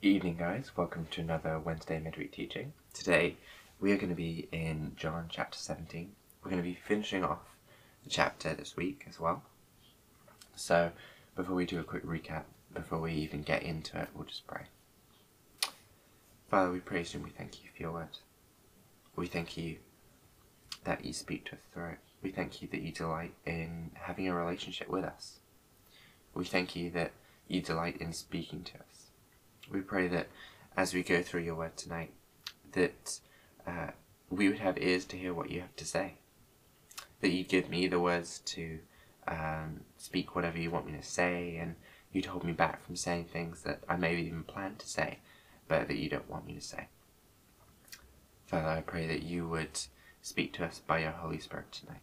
Evening guys, welcome to another Wednesday midweek teaching. Today we are going to be in John chapter 17. We're going to be finishing off the chapter this week as well. So before we do a quick recap, before we even get into it, we'll just pray. Father, we praise you and we thank you for your word. We thank you that you speak to us through it. We thank you that you delight in having a relationship with us. We thank you that you delight in speaking to us. We pray that as we go through your word tonight, that we would have ears to hear what you have to say. That you give me the words to speak whatever you want me to say, and you'd hold me back from saying things that I maybe even planned to say, but that you don't want me to say. Father, I pray that you would speak to us by your Holy Spirit tonight.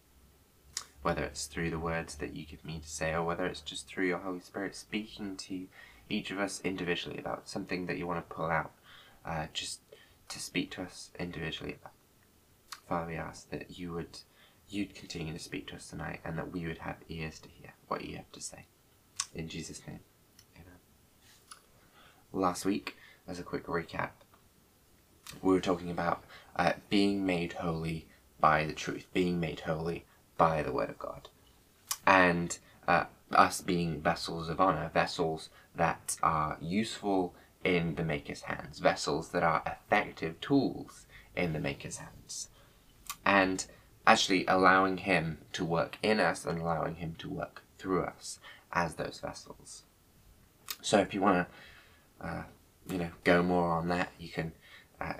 Whether it's through the words that you give me to say, or whether it's just through your Holy Spirit speaking to you, each of us individually about something that you want to pull out, just to speak to us individually about. Father, we ask that you'd continue to speak to us tonight, and that we would have ears to hear what you have to say. In Jesus' name, amen. Last week, as a quick recap, we were talking about being made holy by the truth, being made holy by the Word of God, and us being vessels of honour, vessels that are useful in the Maker's hands, vessels that are effective tools in the Maker's hands, and actually allowing him to work in us and allowing him to work through us as those vessels. So if you want to go more on that, you can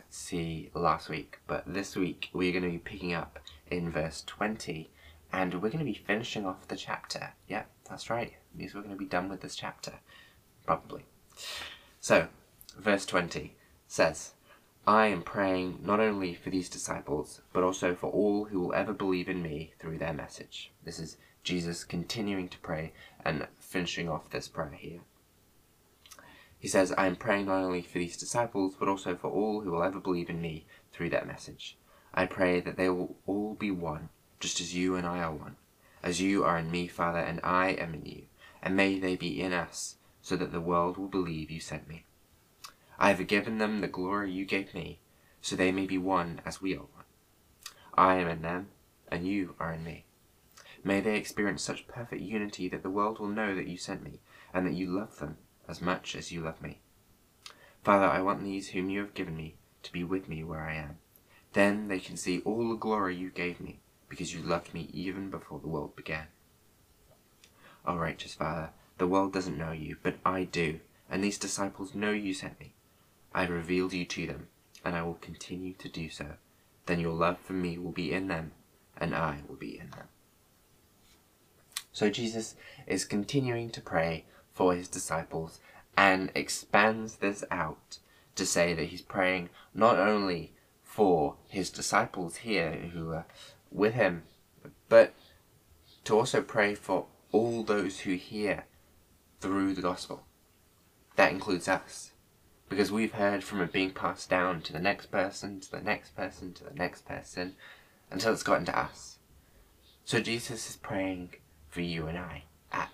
see last week, but this week we're going to be picking up in verse 20, and we're going to be finishing off the chapter. Yep, that's right. It means we're going to be done with this chapter. Probably. So, verse 20 says, I am praying not only for these disciples, but also for all who will ever believe in me through their message. This is Jesus continuing to pray and finishing off this prayer here. He says, I am praying not only for these disciples, but also for all who will ever believe in me through their message. I pray that they will all be one, just as you and I are one, as you are in me, Father, and I am in you, and may they be in us, so that the world will believe you sent me. I have given them the glory you gave me, so they may be one as we are one. I am in them, and you are in me. May they experience such perfect unity that the world will know that you sent me, and that you love them as much as you love me. Father, I want these whom you have given me to be with me where I am. Then they can see all the glory you gave me, because you loved me even before the world began. O righteous Father, the world doesn't know you, but I do, and these disciples know you sent me. I have revealed you to them, and I will continue to do so. Then your love for me will be in them, and I will be in them. So Jesus is continuing to pray for his disciples, and expands this out to say that he's praying not only for his disciples here who are with him, but to also pray for all those who hear through the gospel. That includes us, because we've heard from it being passed down to the next person, to the next person, to the next person, until it's gotten to us. So Jesus is praying for you and I at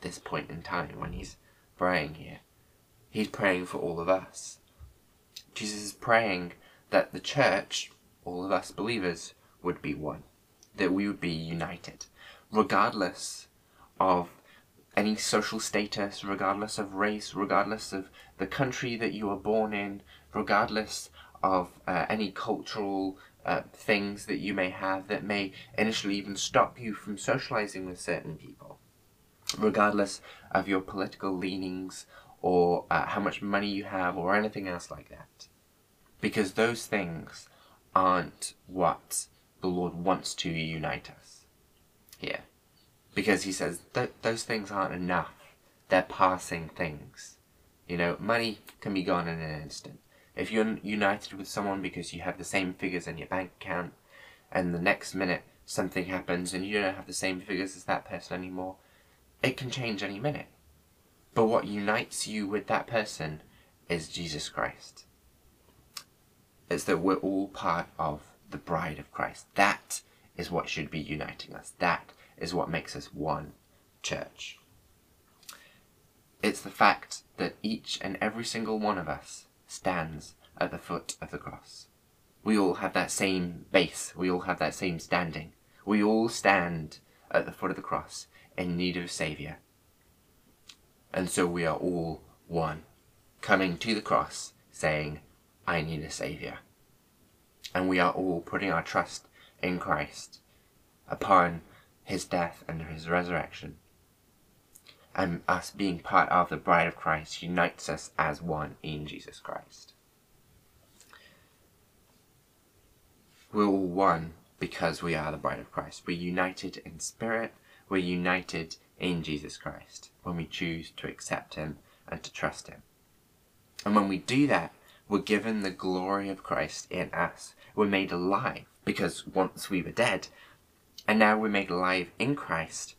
this point in time when he's praying here. He's praying for all of us. Jesus is praying that the church, all of us believers, would be one, that we would be united, regardless of any social status, regardless of race, regardless of the country that you were born in, regardless of any cultural things that you may have that may initially even stop you from socializing with certain people, regardless of your political leanings or how much money you have or anything else like that. Because those things aren't what the Lord wants to unite us here. Because he says those things aren't enough. They're passing things. You know, money can be gone in an instant. If you're united with someone because you have the same figures in your bank account, and the next minute something happens and you don't have the same figures as that person anymore, it can change any minute. But what unites you with that person is Jesus Christ. It's that we're all part of the bride of Christ. That is what should be uniting us. That is what makes us one church. It's the fact that each and every single one of us stands at the foot of the cross. We all have that same base, we all have that same standing. We all stand at the foot of the cross in need of a saviour. And so we are all one, coming to the cross saying, I need a saviour. And we are all putting our trust in Christ, upon his death and his resurrection. And us being part of the bride of Christ unites us as one in Jesus Christ. We're all one because we are the bride of Christ. We're united in spirit, we're united in Jesus Christ when we choose to accept him and to trust him. And when we do that, we're given the glory of Christ in us. We're made alive because once we were dead, and now we're made alive in Christ.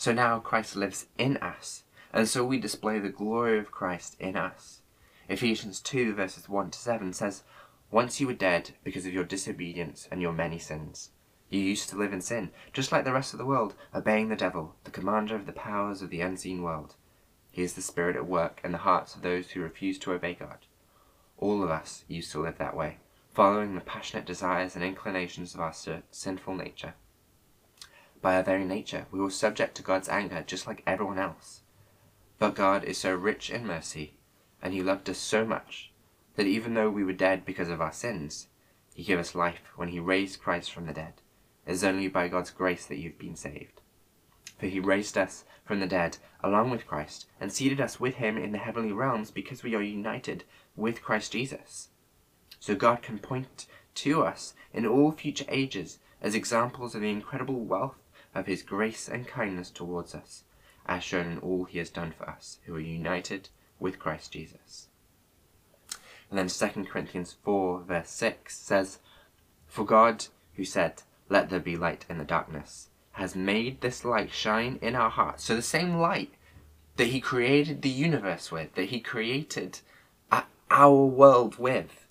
So now Christ lives in us, and so we display the glory of Christ in us. Ephesians 2 verses 1 to 7 says, Once you were dead because of your disobedience and your many sins. You used to live in sin, just like the rest of the world, obeying the devil, the commander of the powers of the unseen world. He is the spirit at work in the hearts of those who refuse to obey God. All of us used to live that way, following the passionate desires and inclinations of our sinful nature. By our very nature, we were subject to God's anger just like everyone else. But God is so rich in mercy, and he loved us so much, that even though we were dead because of our sins, he gave us life when he raised Christ from the dead. It is only by God's grace that you've been saved. For he raised us from the dead along with Christ, and seated us with him in the heavenly realms because we are united with Christ Jesus. So God can point to us in all future ages as examples of the incredible wealth of his grace and kindness towards us, as shown in all he has done for us, who are united with Christ Jesus. And then 2 Corinthians 4 verse 6 says, For God, who said, Let there be light in the darkness, has made this light shine in our hearts. So the same light that he created the universe with, that he created our world with,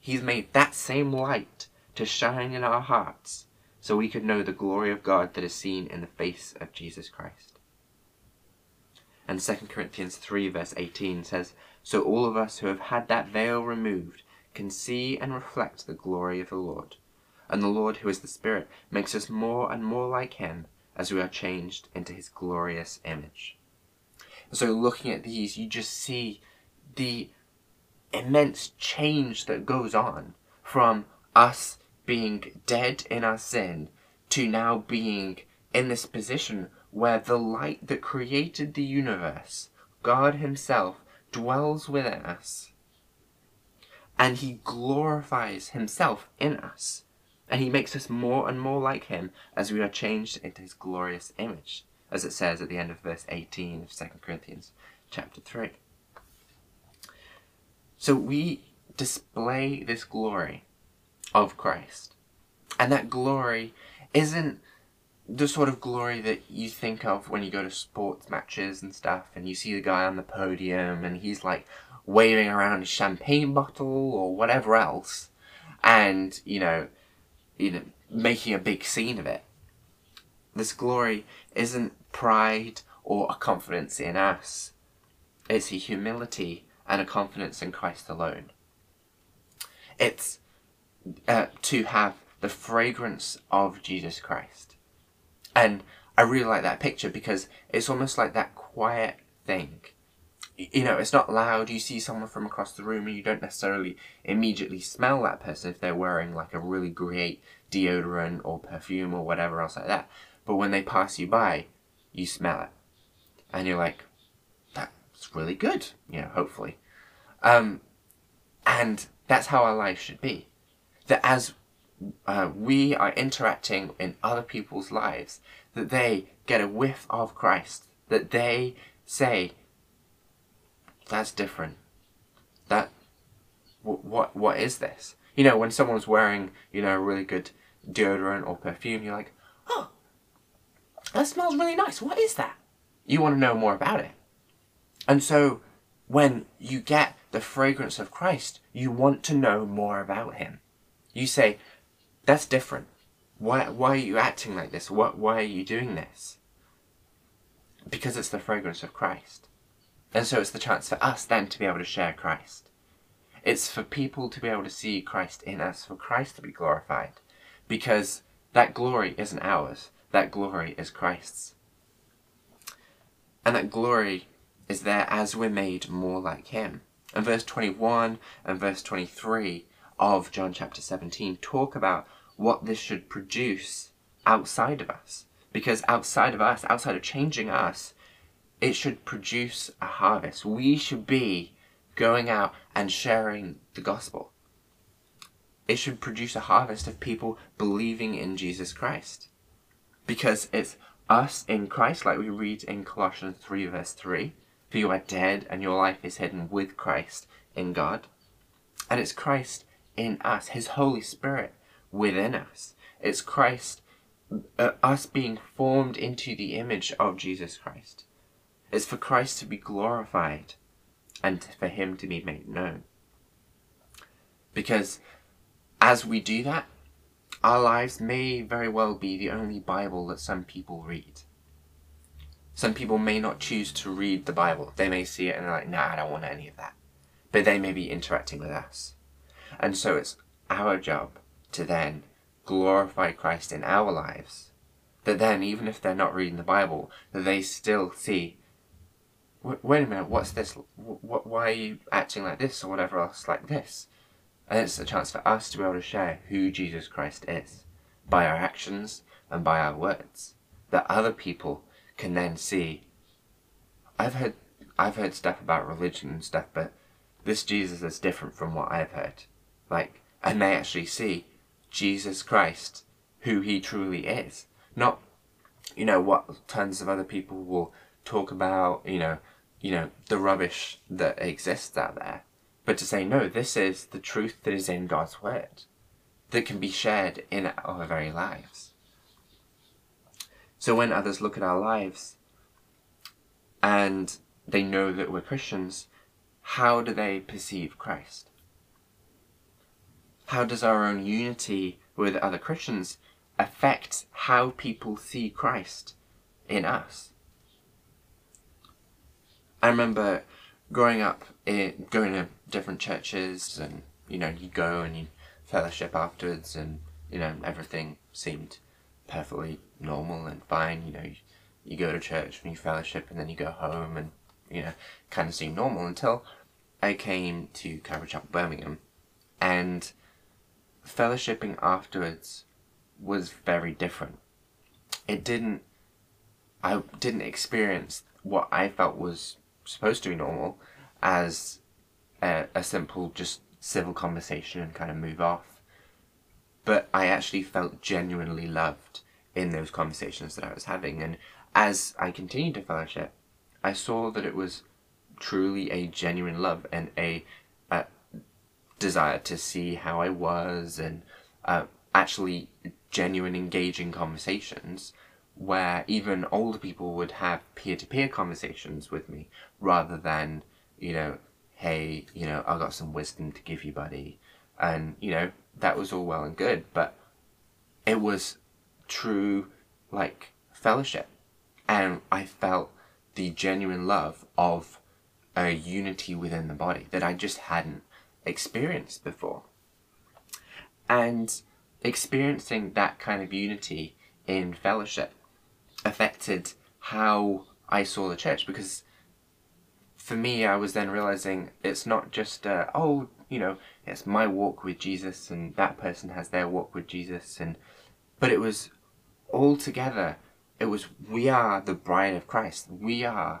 he's made that same light to shine in our hearts, so we could know the glory of God that is seen in the face of Jesus Christ. And 2 Corinthians 3 verse 18 says, So all of us who have had that veil removed can see and reflect the glory of the Lord. And the Lord, who is the Spirit, makes us more and more like him as we are changed into his glorious image. So looking at these, you just see the immense change that goes on from us being dead in our sin, to now being in this position where the light that created the universe, God himself, dwells within us, and he glorifies himself in us, and he makes us more and more like him as we are changed into his glorious image, as it says at the end of verse 18 of 2 Corinthians chapter 3. So we display this glory of Christ. And that glory isn't the sort of glory that you think of when you go to sports matches and stuff, and you see the guy on the podium and he's like waving around a champagne bottle or whatever else, and you know making a big scene of it. This glory isn't pride or a confidence in us. It's a humility and a confidence in Christ alone. It's to have the fragrance of Jesus Christ. And I really like that picture because it's almost like that quiet thing. You know, it's not loud. You see someone from across the room and you don't necessarily immediately smell that person if they're wearing like a really great deodorant or perfume or whatever else like that. But when they pass you by, you smell it. And you're like, that's really good, you know, hopefully. And that's how our life should be. That as we are interacting in other people's lives, that they get a whiff of Christ, that they say, that's different, that, what is this? You know, when someone's wearing, you know, a really good deodorant or perfume, you're like, oh, that smells really nice, what is that? You want to know more about it. And so, when you get the fragrance of Christ, you want to know more about him. You say, that's different. Why are you acting like this? Why are you doing this? Because it's the fragrance of Christ. And so it's the chance for us then to be able to share Christ. It's for people to be able to see Christ in us, for Christ to be glorified. Because that glory isn't ours, that glory is Christ's. And that glory is there as we're made more like Him. And verse 21 and verse 23 of John chapter 17 talk about what this should produce outside of us. Because outside of us, outside of changing us, it should produce a harvest. We should be going out and sharing the gospel. It should produce a harvest of people believing in Jesus Christ. Because it's us in Christ, like we read in Colossians 3 verse 3, for you are dead and your life is hidden with Christ in God. And it's Christ in us, His Holy Spirit within us. It's Christ, us being formed into the image of Jesus Christ. It's for Christ to be glorified and for Him to be made known. Because as we do that, our lives may very well be the only Bible that some people read. Some people may not choose to read the Bible. They may see it and they're like, nah, I don't want any of that. But they may be interacting with us. And so it's our job to then glorify Christ in our lives. That then, even if they're not reading the Bible, that they still see, wait a minute, what's this? Why are you acting like this or whatever else like this? And it's a chance for us to be able to share who Jesus Christ is by our actions and by our words. That other people can then see, I've heard stuff about religion and stuff, but this Jesus is different from what I've heard. Like, and they actually see Jesus Christ, who He truly is. Not, you know, what tons of other people will talk about, you know, the rubbish that exists out there. But to say, no, this is the truth that is in God's Word, that can be shared in our very lives. So when others look at our lives and they know that we're Christians, how do they perceive Christ? How does our own unity with other Christians affect how people see Christ in us? I remember growing up, going to different churches, and you know, you go and you fellowship afterwards, and you know, everything seemed perfectly normal and fine. You know, you go to church and you fellowship, and then you go home, and you know, kind of seemed normal until I came to Carver Chapel, Birmingham, and fellowshipping afterwards was very different. I didn't experience what I felt was supposed to be normal as a simple just civil conversation and kind of move off, but I actually felt genuinely loved in those conversations that I was having. And as I continued to fellowship, I saw that it was truly a genuine love and a desire to see how I was, and actually genuine engaging conversations where even older people would have peer-to-peer conversations with me, rather than, you know, hey, you know, I got some wisdom to give you, buddy. And, you know, that was all well and good, but it was true, like, fellowship. And I felt the genuine love of a unity within the body that I just hadn't experienced before. And experiencing that kind of unity in fellowship affected how I saw the church, because for me, I was then realizing it's not just, oh, you know, it's my walk with Jesus and that person has their walk with Jesus, but it was all together. It was, we are the bride of Christ. We are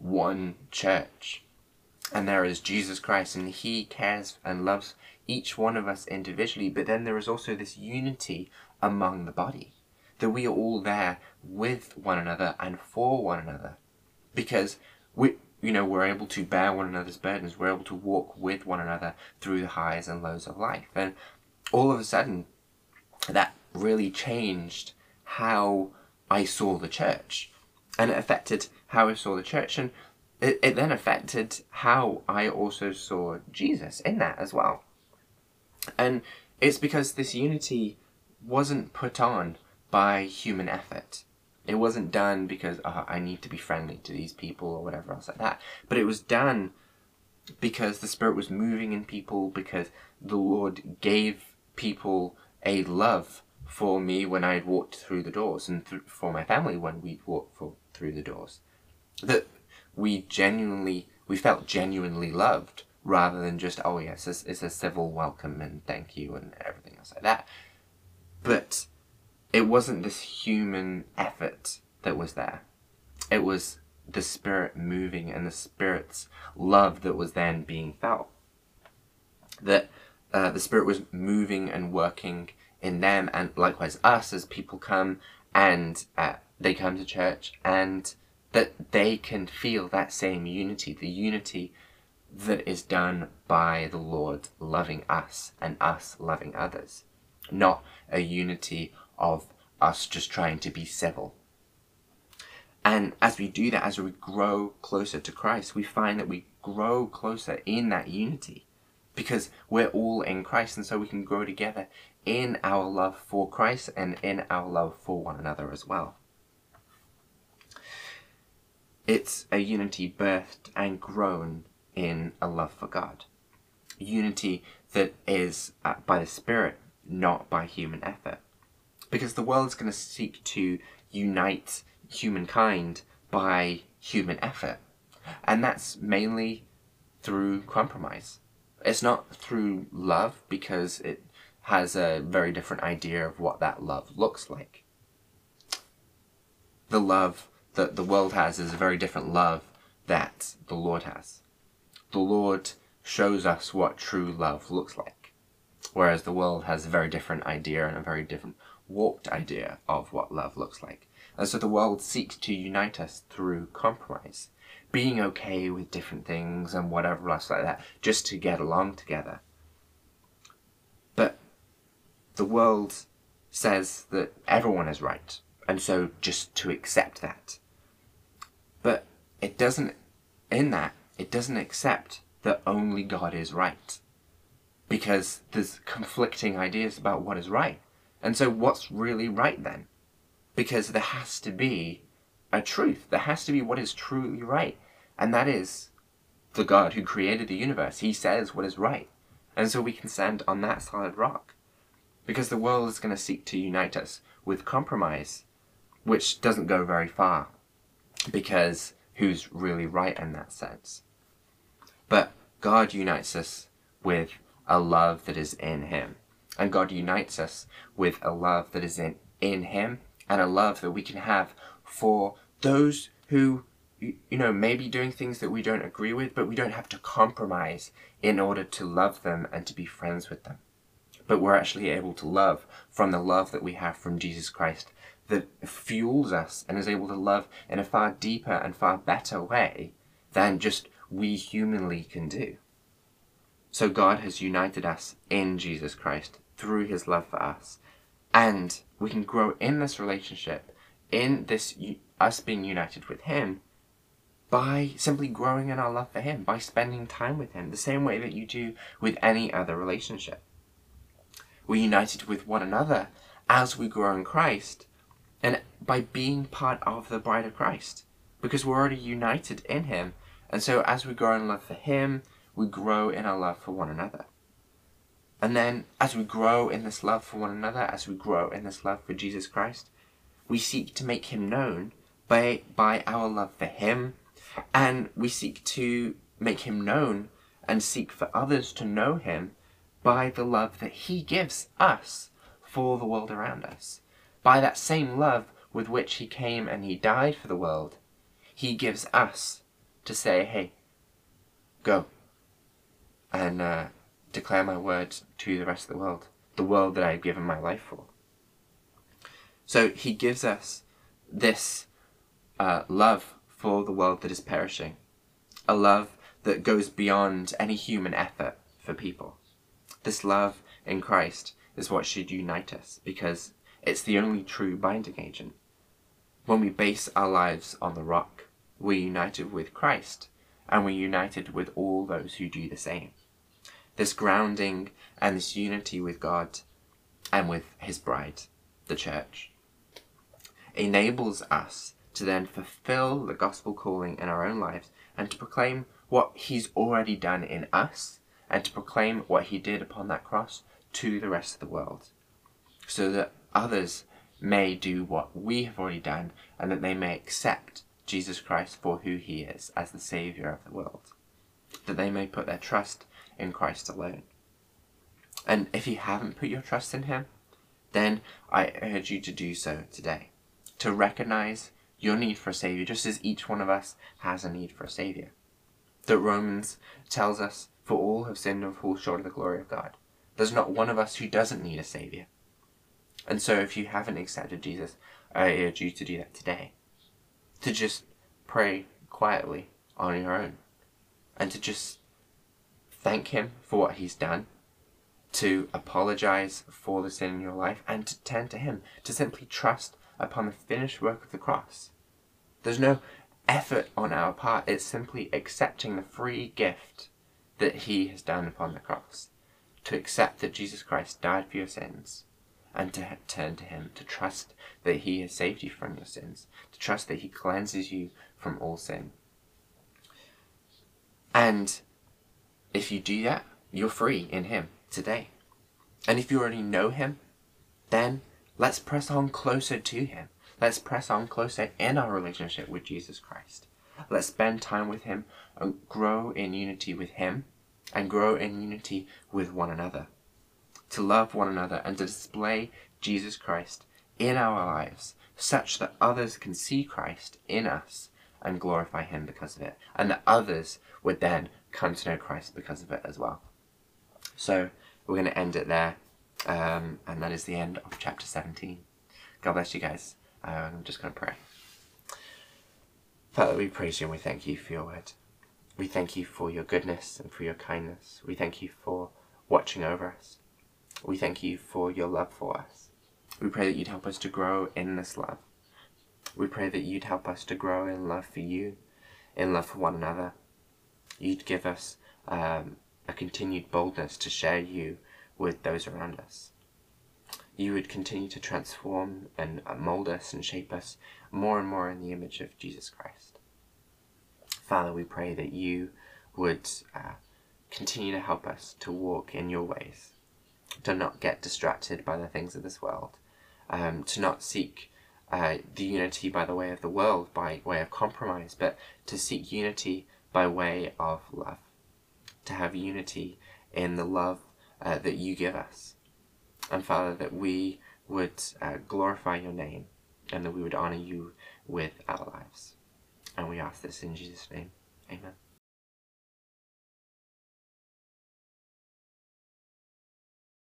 one church. And there is Jesus Christ, and He cares and loves each one of us individually, but then there is also this unity among the body, that we are all there with one another and for one another, because we, you know, we're able to bear one another's burdens, we're able to walk with one another through the highs and lows of life. And all of a sudden, that really changed how I saw the church, and it affected how I saw the church, and it then affected how I also saw Jesus in that as well. And it's because this unity wasn't put on by human effort. It wasn't done because I need to be friendly to these people or whatever else like that. But it was done because the Spirit was moving in people, because the Lord gave people a love for me when I had walked through the doors, and for my family when we'd walked through the doors. That we felt genuinely loved, rather than just, oh yes, it's a civil welcome and thank you and everything else like that. But it wasn't this human effort that was there. It was the Spirit moving and the Spirit's love that was then being felt. That the Spirit was moving and working in them, and likewise us, as people come and they come to church, and that they can feel that same unity, the unity that is done by the Lord loving us and us loving others. Not a unity of us just trying to be civil. And as we do that, as we grow closer to Christ, we find that we grow closer in that unity, because we're all in Christ, and so we can grow together in our love for Christ and in our love for one another as well. It's a unity birthed and grown in a love for God. Unity that is by the Spirit, not by human effort. Because the world is going to seek to unite humankind by human effort, and that's mainly through compromise. It's not through love, because it has a very different idea of what that love looks like. The love that the world has is a very different love that the Lord has. The Lord shows us what true love looks like, whereas the world has a very different idea and a very different warped idea of what love looks like. And so the world seeks to unite us through compromise, being okay with different things and whatever else like that, just to get along together. But the world says that everyone is right, and so just to accept that. But it doesn't, in that, it doesn't accept that only God is right, because there's conflicting ideas about what is right. And so what's really right then? Because there has to be a truth. There has to be what is truly right. And that is the God who created the universe. He says what is right. And so we can stand on that solid rock. Because the world is going to seek to unite us with compromise, which doesn't go very far. Because who's really right in that sense? But God unites us with a love that is in Him. And God unites us with a love that is in Him, and a love that we can have for those who, you know, may be doing things that we don't agree with, but we don't have to compromise in order to love them and to be friends with them. But we're actually able to love from the love that we have from Jesus Christ, that fuels us and is able to love in a far deeper and far better way than just we humanly can do. So God has united us in Jesus Christ through His love for us. And we can grow in this relationship, in this us being united with Him, by simply growing in our love for Him, by spending time with Him, the same way that you do with any other relationship. We're united with one another as we grow in Christ, and by being part of the bride of Christ, because we're already united in Him. And so as we grow in love for Him, we grow in our love for one another. And then, as we grow in this love for one another, as we grow in this love for Jesus Christ, we seek to make Him known by our love for Him, and we seek to make Him known and seek for others to know Him by the love that He gives us for the world around us. By that same love with which He came and He died for the world, He gives us to say, hey, go and declare my words to the rest of the world that I have given my life for. So He gives us this love for the world that is perishing, a love that goes beyond any human effort for people. This love in Christ is what should unite us, because it's the only true binding agent. When we base our lives on the rock, we're united with Christ, and we're united with all those who do the same. This grounding and this unity with God and with His bride, the church, enables us to then fulfill the gospel calling in our own lives and to proclaim what he's already done in us and to proclaim what he did upon that cross to the rest of the world, so that others may do what we have already done and that they may accept Jesus Christ for who he is as the Saviour of the world, that they may put their trust in Christ alone. And if you haven't put your trust in him, then I urge you to do so today, to recognize your need for a Saviour, just as each one of us has a need for a Saviour. That Romans tells us, for all have sinned and fall short of the glory of God. There's not one of us who doesn't need a Saviour. And so if you haven't accepted Jesus, I urge you to do that today. To just pray quietly on your own, and to just thank him for what he's done, to apologize for the sin in your life, and to turn to him, to simply trust upon the finished work of the cross. There's no effort on our part, it's simply accepting the free gift that he has done upon the cross, to accept that Jesus Christ died for your sins, and to turn to him, to trust that he has saved you from your sins, to trust that he cleanses you from all sin. And if you do that, you're free in him today. And if you already know him, then let's press on closer to him. Let's press on closer in our relationship with Jesus Christ. Let's spend time with him and grow in unity with him and grow in unity with one another. To love one another and to display Jesus Christ in our lives, such that others can see Christ in us and glorify him because of it, and that others would then come to know Christ because of it as well. So we're going to end it there, and that is the end of chapter 17. God bless you guys. I'm just going to pray. Father, we praise you and we thank you for your word. We thank you for your goodness and for your kindness. We thank you for watching over us. We thank you for your love for us. We pray that you'd help us to grow in this love. We pray that you'd help us to grow in love for you, in love for one another. You'd give us a continued boldness to share you with those around us. You would continue to transform and mold us and shape us more and more in the image of Jesus Christ. Father, we pray that you would continue to help us to walk in your ways, to not get distracted by the things of this world, to not seek the unity by the way of the world, by way of compromise, but to seek unity by way of love, to have unity in the love that you give us. And Father, that we would glorify your name and that we would honor you with our lives. And we ask this in Jesus' name. Amen.